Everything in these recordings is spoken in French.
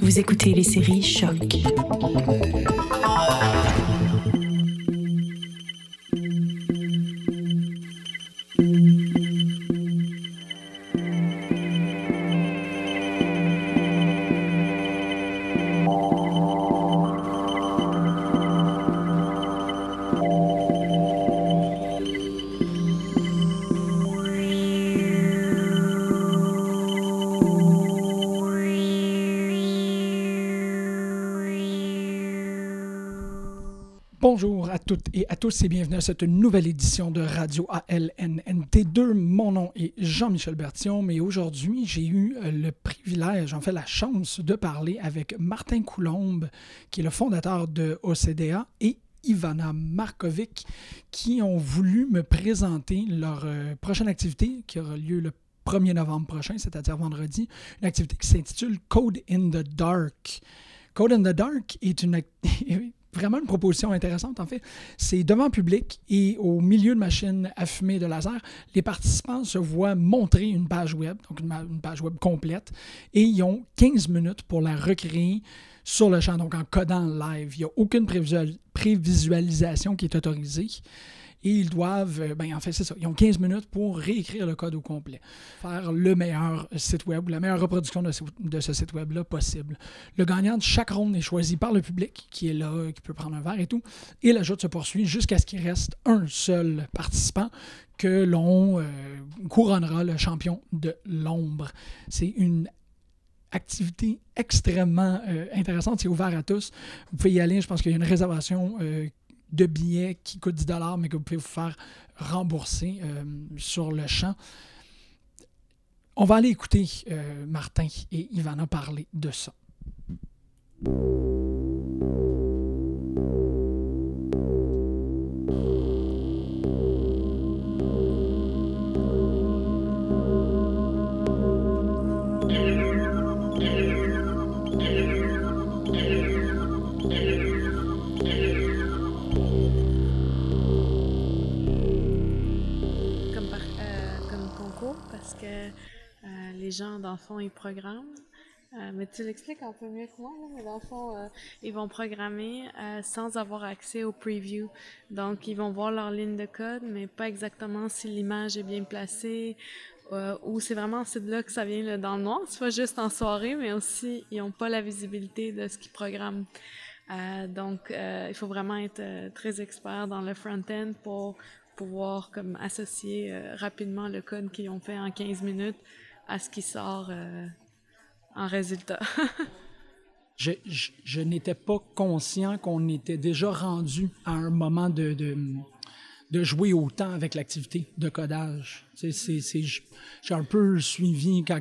Vous écoutez les séries Choc. Bonjour à toutes et à tous et bienvenue à cette nouvelle édition de Radio ALNNT2. Mon nom est Jean-Michel Bertillon, mais aujourd'hui, j'ai eu le privilège, en fait la chance de parler avec Martin Coulombe, qui est le fondateur de OCDEA, et Ivana Markovic, qui ont voulu me présenter leur prochaine activité qui aura lieu le 1er novembre prochain, c'est-à-dire vendredi, une activité qui s'intitule Code in the Dark. Code in the Dark est une activité... Vraiment une proposition intéressante, en fait. C'est devant public et au milieu de machines à fumée de laser, les participants se voient montrer une page web, donc une page web complète, et ils ont 15 minutes pour la recréer sur le champ, donc en codant live. Il n'y a aucune prévisualisation qui est autorisée. Et ils doivent, ils ont 15 minutes pour réécrire le code au complet, faire le meilleur site web, la meilleure reproduction de ce site web-là possible. Le gagnant de chaque ronde est choisi par le public, qui est là, qui peut prendre un verre et tout, et la joute se poursuit jusqu'à ce qu'il reste un seul participant que l'on couronnera le champion de l'ombre. C'est une activité extrêmement intéressante, c'est ouvert à tous. Vous pouvez y aller, je pense qu'il y a une réservation de billets qui coûtent $10, mais que vous pouvez vous faire rembourser sur le champ. On va aller écouter Martin et Ivana parler de ça. Les gens, dans le fond, ils programment. Mais tu l'expliques un peu mieux que moi, là, mais dans le fond, ils vont programmer sans avoir accès au preview. Donc, ils vont voir leur ligne de code, mais pas exactement si l'image est bien placée ou c'est vraiment c'est de là que ça vient là, dans le noir. C'est pas juste en soirée, mais aussi, ils n'ont pas la visibilité de ce qu'ils programment. Donc, il faut vraiment être très expert dans le front-end pour pouvoir comme associer rapidement le code qu'ils ont fait en 15 minutes à ce qui sort en résultat. je n'étais pas conscient qu'on était déjà rendu à un moment de jouer autant avec l'activité de codage. J'ai un peu suivi quand,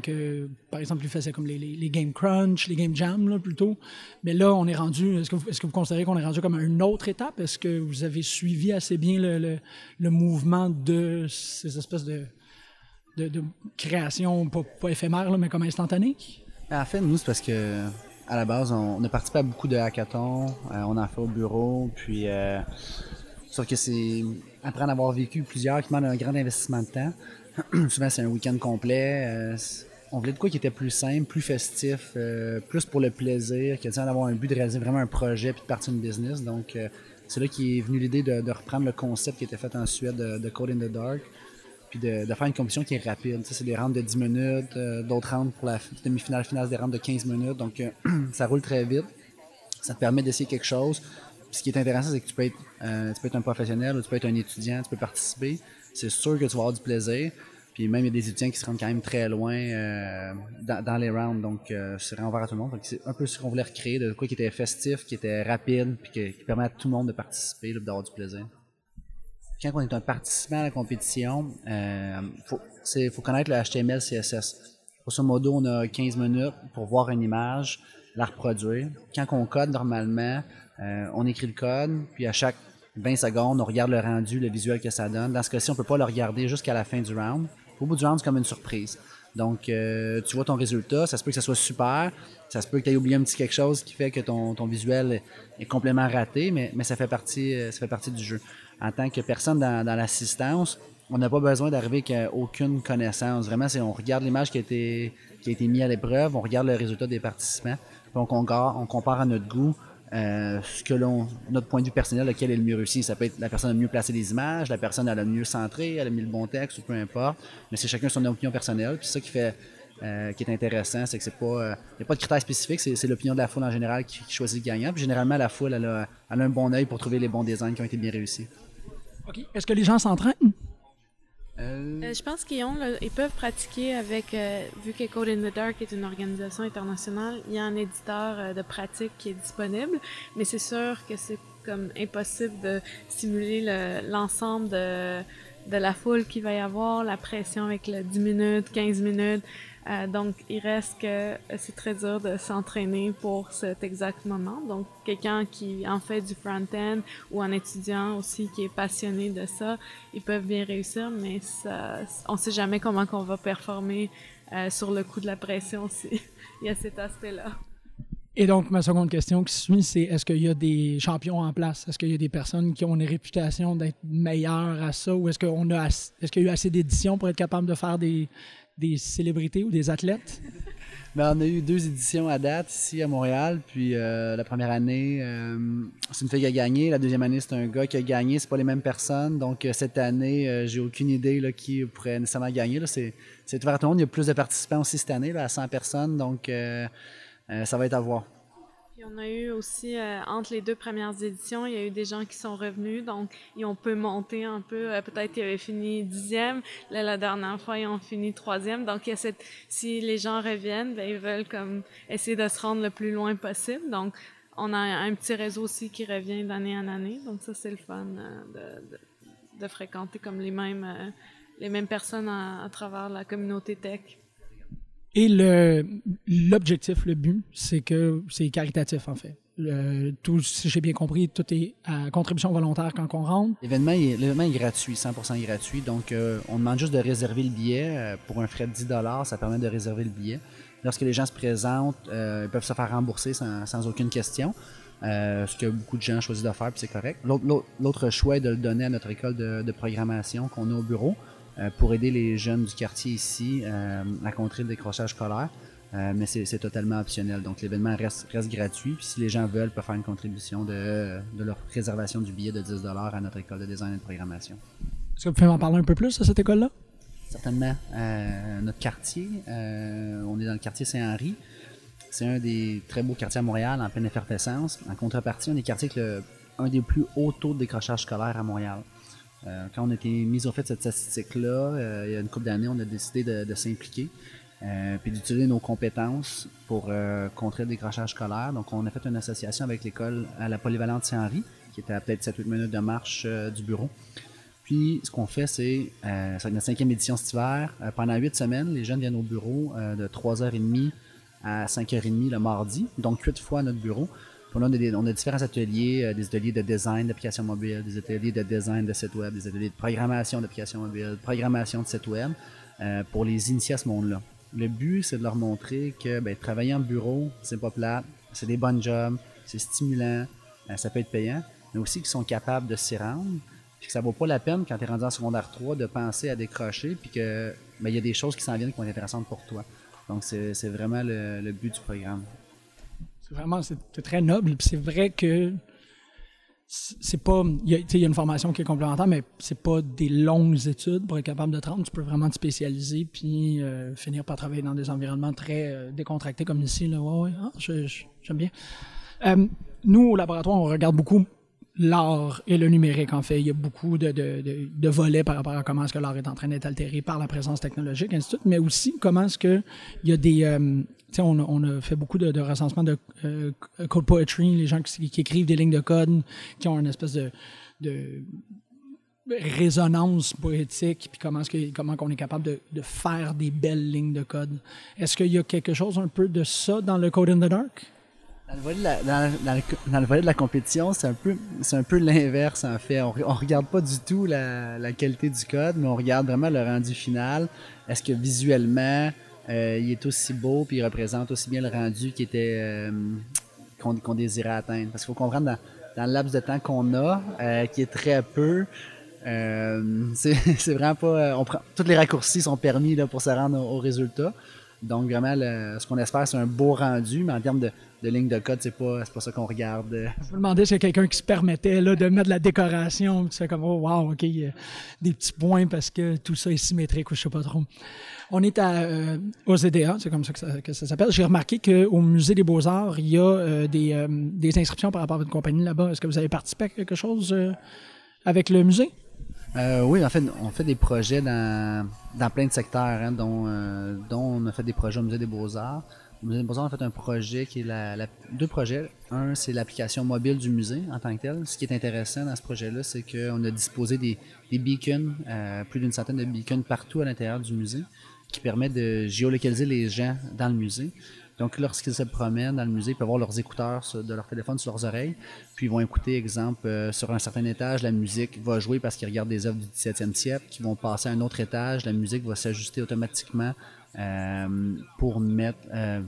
par exemple, ils faisaient comme les Game Crunch, les Game Jam, là, plutôt. Mais là, on est rendu... Est-ce que vous considérez qu'on est rendu comme à une autre étape? Est-ce que vous avez suivi assez bien le mouvement de ces espèces de création, pas éphémère, là, mais comme instantanée? En fait, nous, c'est parce que à la base, on a participé à beaucoup de hackathons. On en fait au bureau, puis... Sauf que c'est... Après en avoir vécu plusieurs qui demandent un grand investissement de temps, souvent c'est un week-end complet. On voulait de quoi qui était plus simple, plus festif, plus pour le plaisir, qui a d'avoir un but de réaliser vraiment un projet puis de partir d'une business. Donc c'est là qu'est venue l'idée de reprendre le concept qui était fait en Suède de Code in the Dark, puis de faire une compétition qui est rapide. T'sais, c'est des rounds de 10 minutes, d'autres rounds pour la demi-finale finale, c'est des rounds de 15 minutes. Donc ça roule très vite, ça te permet d'essayer quelque chose. Puis ce qui est intéressant, c'est que tu peux être un professionnel ou tu peux être un étudiant, tu peux participer. C'est sûr que tu vas avoir du plaisir. Puis même, il y a des étudiants qui se rendent quand même très loin dans les rounds. Donc, c'est vraiment ouvert à tout le monde. Donc, c'est un peu ce qu'on voulait recréer, de quoi qui était festif, qui était rapide, puis qui permet à tout le monde de participer, là, d'avoir du plaisir. Quand on est un participant à la compétition, il faut connaître le HTML, CSS. Grosso modo, on a 15 minutes pour voir une image, la reproduire. Quand on code, normalement... on écrit le code, puis à chaque 20 secondes, on regarde le rendu, le visuel que ça donne. Dans ce cas-ci, on ne peut pas le regarder jusqu'à la fin du round. Au bout du round, c'est comme une surprise. Donc, tu vois ton résultat, ça se peut que ça soit super, ça se peut que tu aies oublié un petit quelque chose qui fait que ton visuel est complètement raté, mais ça fait partie du jeu. En tant que personne dans l'assistance, on n'a pas besoin d'arriver avec aucune connaissance. Vraiment, c'est on regarde l'image qui a été mise à l'épreuve, on regarde le résultat des participants, donc on compare à notre goût notre point de vue personnel, lequel est le mieux réussi. Ça peut être la personne a mieux placé les images, la personne elle a mieux centré, elle a mis le bon texte ou peu importe, mais c'est chacun son opinion personnelle. Puis c'est ça qui est intéressant, c'est que c'est pas y a pas de critères spécifiques, c'est l'opinion de la foule en général qui choisit le gagnant. Puis généralement la foule elle a un bon œil pour trouver les bons designs qui ont été bien réussis. OK. Est-ce que les gens s'entraînent? Je pense qu'ils peuvent pratiquer avec, vu que Code in the Dark est une organisation internationale, il y a un éditeur de pratique qui est disponible, mais c'est sûr que c'est comme impossible de simuler l'ensemble de la foule qu'il va y avoir, la pression avec le 10 minutes, 15 minutes, donc il reste que c'est très dur de s'entraîner pour cet exact moment. Donc quelqu'un qui en fait du front-end ou un étudiant aussi qui est passionné de ça, ils peuvent bien réussir, mais ça, on ne sait jamais comment on va performer sur le coup de la pression aussi. Il y a cet aspect-là. Et donc, ma seconde question qui suit, c'est est-ce qu'il y a des champions en place? Est-ce qu'il y a des personnes qui ont une réputation d'être meilleures à ça? Ou est-ce qu'il y a eu assez d'éditions pour être capable de faire des célébrités ou des athlètes? Bien, on a eu 2 éditions à date ici à Montréal. Puis la première année, c'est une fille qui a gagné. La deuxième année, c'est un gars qui a gagné. C'est pas les mêmes personnes. Donc cette année, j'ai aucune idée là, qui pourrait nécessairement gagner. Là, c'est ouvert à tout le monde. Il y a plus de participants aussi cette année, là, à 100 personnes. Donc... ça va être à voir. Puis on a eu aussi, entre les 2 premières éditions, il y a eu des gens qui sont revenus, donc on peut monter un peu. Peut-être qu'ils avaient fini 10e. Là, la dernière fois, ils ont fini 3e. Donc, si les gens reviennent, bien, ils veulent comme essayer de se rendre le plus loin possible. Donc, on a un petit réseau aussi qui revient d'année en année. Donc, ça, c'est le fun de fréquenter comme les mêmes personnes à travers la communauté tech. Et l'objectif, le but, c'est que c'est caritatif, en fait. Si j'ai bien compris, tout est à contribution volontaire quand on rentre. L'événement est gratuit, 100% gratuit. Donc, on demande juste de réserver le billet. Pour un frais de 10 $, ça permet de réserver le billet. Lorsque les gens se présentent, ils peuvent se faire rembourser sans aucune question. Ce que beaucoup de gens choisissent de faire, puis c'est correct. L'autre choix est de le donner à notre école de programmation qu'on a au bureau, pour aider les jeunes du quartier ici à contrer le décrochage scolaire, mais c'est totalement optionnel. Donc, l'événement reste gratuit. Puis si les gens veulent, peuvent faire une contribution de leur réservation du billet de 10 $ à notre école de design et de programmation. Est-ce que vous pouvez m'en parler un peu plus à cette école-là? Certainement. Notre quartier, on est dans le quartier Saint-Henri. C'est un des très beaux quartiers à Montréal, en pleine effervescence. En contrepartie, on est quartier avec un des plus hauts taux de décrochage scolaire à Montréal. Quand on a été mis au fait de cette statistique-là, il y a une couple d'années, on a décidé de s'impliquer puis d'utiliser nos compétences pour contrer le décrochage scolaire. Donc, on a fait une association avec l'école à la Polyvalente Saint-Henri, qui était à peut-être 7-8 minutes de marche du bureau. Puis, ce qu'on fait, c'est notre 5e édition cet hiver. Pendant 8 semaines, les jeunes viennent au bureau de 3h30 à 5h30 le mardi, donc 8 fois à notre bureau. Puis on a différents ateliers, des ateliers de design d'applications mobiles, des ateliers de design de sites web, des ateliers de programmation d'applications mobiles, de programmation de sites web, pour les initier à ce monde-là. Le but, c'est de leur montrer que travailler en bureau, c'est pas plate, c'est des bonnes jobs, c'est stimulant, ça peut être payant, mais aussi qu'ils sont capables de s'y rendre, puis que ça vaut pas la peine, quand tu es rendu en secondaire 3, de penser à décrocher, puis que y a des choses qui s'en viennent qui vont être intéressantes pour toi. Donc, c'est vraiment le but du programme. Vraiment, c'est très noble. Puis c'est vrai que c'est pas... Il y a une formation qui est complémentaire, mais c'est pas des longues études pour être capable de te rendre. Tu peux vraiment te spécialiser puis finir par travailler dans des environnements très décontractés comme ici. Là. Ouais. Ah, j'aime bien. Nous, au laboratoire, on regarde beaucoup l'art et le numérique, en fait. Il y a beaucoup de volets par rapport à comment est-ce que l'art est en train d'être altéré par la présence technologique, ainsi de suite, mais aussi comment est-ce que il y a des... on a fait beaucoup de recensements de code poetry, les gens qui écrivent des lignes de code, qui ont une espèce de résonance poétique, puis comment on est capable de faire des belles lignes de code. Est-ce qu'il y a quelque chose un peu de ça dans le Code in the Dark? Dans le volet de la compétition, c'est un peu l'inverse, en fait. On regarde pas du tout la qualité du code, mais on regarde vraiment le rendu final. Est-ce que visuellement, il est aussi beau puis il représente aussi bien le rendu qu'on désirait atteindre? Parce qu'il faut comprendre, dans le laps de temps qu'on a, qui est très peu, C'est vraiment pas... tous les raccourcis sont permis là, pour se rendre au résultat. Donc, vraiment, ce qu'on espère, c'est un beau rendu, mais en termes de ligne de code, c'est pas ça qu'on regarde. Je me demandais si quelqu'un qui se permettait là, de mettre de la décoration, tu fais comme « Oh, wow, OK, des petits points parce que tout ça est symétrique ou je sais pas trop. » On est à OCDEA, c'est comme ça que ça s'appelle. J'ai remarqué qu'au Musée des Beaux-Arts, il y a des inscriptions par rapport à votre compagnie là-bas. Est-ce que vous avez participé à quelque chose avec le musée? Oui, en fait, on fait des projets dans plein de secteurs, hein, dont on a fait des projets au Musée des Beaux-Arts. Au Musée des Beaux-Arts, on a fait un projet qui est deux projets. Un, c'est l'application mobile du musée en tant que tel. Ce qui est intéressant dans ce projet-là, c'est qu'on a disposé des beacons, plus d'une centaine de beacons partout à l'intérieur du musée, qui permettent de géolocaliser les gens dans le musée. Donc, lorsqu'ils se promènent dans le musée, ils peuvent avoir leurs écouteurs de leur téléphone sur leurs oreilles. Puis, ils vont écouter, exemple, sur un certain étage, la musique va jouer parce qu'ils regardent des œuvres du 17e siècle. Ils vont passer à un autre étage, la musique va s'ajuster automatiquement pour mettre...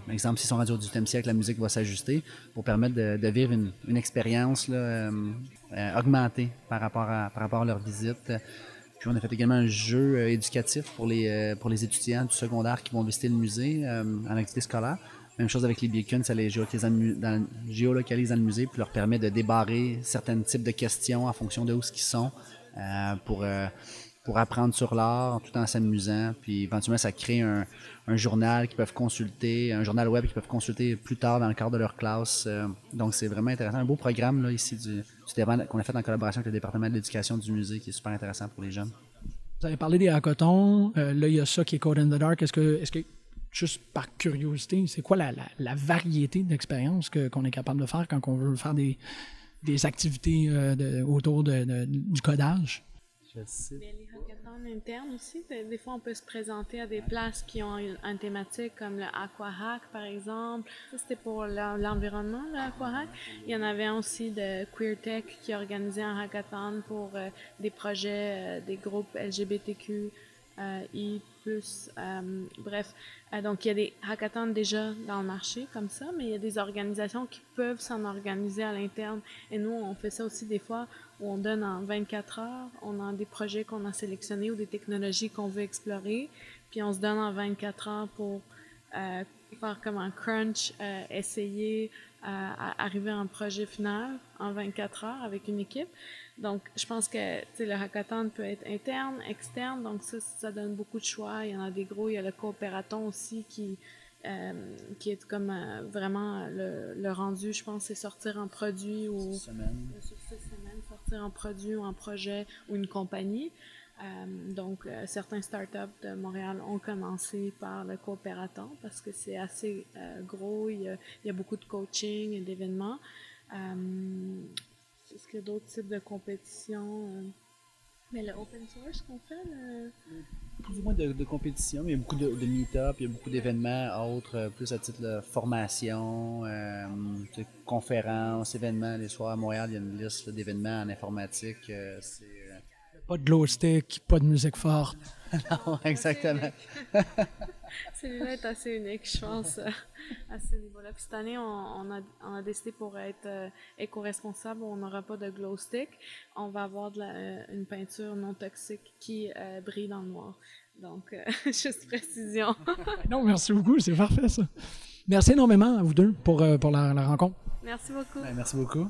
exemple, s'ils sont rendus au 18e siècle, la musique va s'ajuster pour permettre de vivre une expérience là, augmentée par rapport à leur visite. Puis on a fait également un jeu éducatif pour les étudiants du secondaire qui vont visiter le musée en activité scolaire. Même chose avec les beacons, ça les géolocalise dans le musée puis leur permet de débarrer certains types de questions en fonction de où ils sont pour apprendre sur l'art tout en s'amusant. Puis éventuellement, ça crée un journal qu'ils peuvent consulter, un journal web qu'ils peuvent consulter plus tard dans le cadre de leur classe. Donc c'est vraiment intéressant. Un beau programme là, ici qu'on a fait en collaboration avec le département de l'éducation du musée qui est super intéressant pour les jeunes. Vous avez parlé des hackathons. Là, il y a ça qui est Code in the Dark. Est-ce que juste par curiosité, c'est quoi la variété d'expériences qu'on est capable de faire quand on veut faire des activités autour du codage? Mais les hackathons internes aussi, des fois on peut se présenter à des places qui ont une thématique comme le Aqua Hack par exemple. Ça, c'était pour l'environnement, le Aqua Hack. Il y en avait aussi de Queer Tech qui organisait un hackathon pour des projets des groupes LGBTQI+. Donc il y a des hackathons déjà dans le marché comme ça, mais il y a des organisations qui peuvent s'en organiser à l'interne. Et nous, on fait ça aussi des fois où on donne en 24 heures, on a des projets qu'on a sélectionnés ou des technologies qu'on veut explorer, puis on se donne en 24 heures pour faire comme un crunch, essayer à arriver à un projet final en 24 heures avec une équipe. Donc, je pense que le hackathon peut être interne, externe, donc ça donne beaucoup de choix. Il y en a des gros, il y a le coopération aussi qui est comme vraiment le rendu, je pense, c'est sortir en produit ou... Sur 6 semaines, sortir en produit ou en projet ou une compagnie. Donc, certains startups de Montréal ont commencé par le coopération parce que c'est assez gros, il y a beaucoup de coaching et d'événements. Est-ce qu'il y a d'autres types de compétitions? Mais le open source qu'on fait? Plus ou moins de compétitions, mais il y a beaucoup de meet-up, il y a beaucoup d'événements autres, plus à titre de formation, conférences, événements. Les soirs à Montréal, il y a une liste d'événements en informatique. Pas de glow stick, pas de musique forte. Non, exactement. Celui-là est assez unique, je pense, à ce niveau-là. Puis cette année, on a décidé pour être éco-responsable, on n'aura pas de glow stick. On va avoir une peinture non toxique qui brille dans le noir. Donc, juste précision. Non, merci beaucoup, c'est parfait ça. Merci énormément à vous deux pour la rencontre. Merci beaucoup. Merci beaucoup.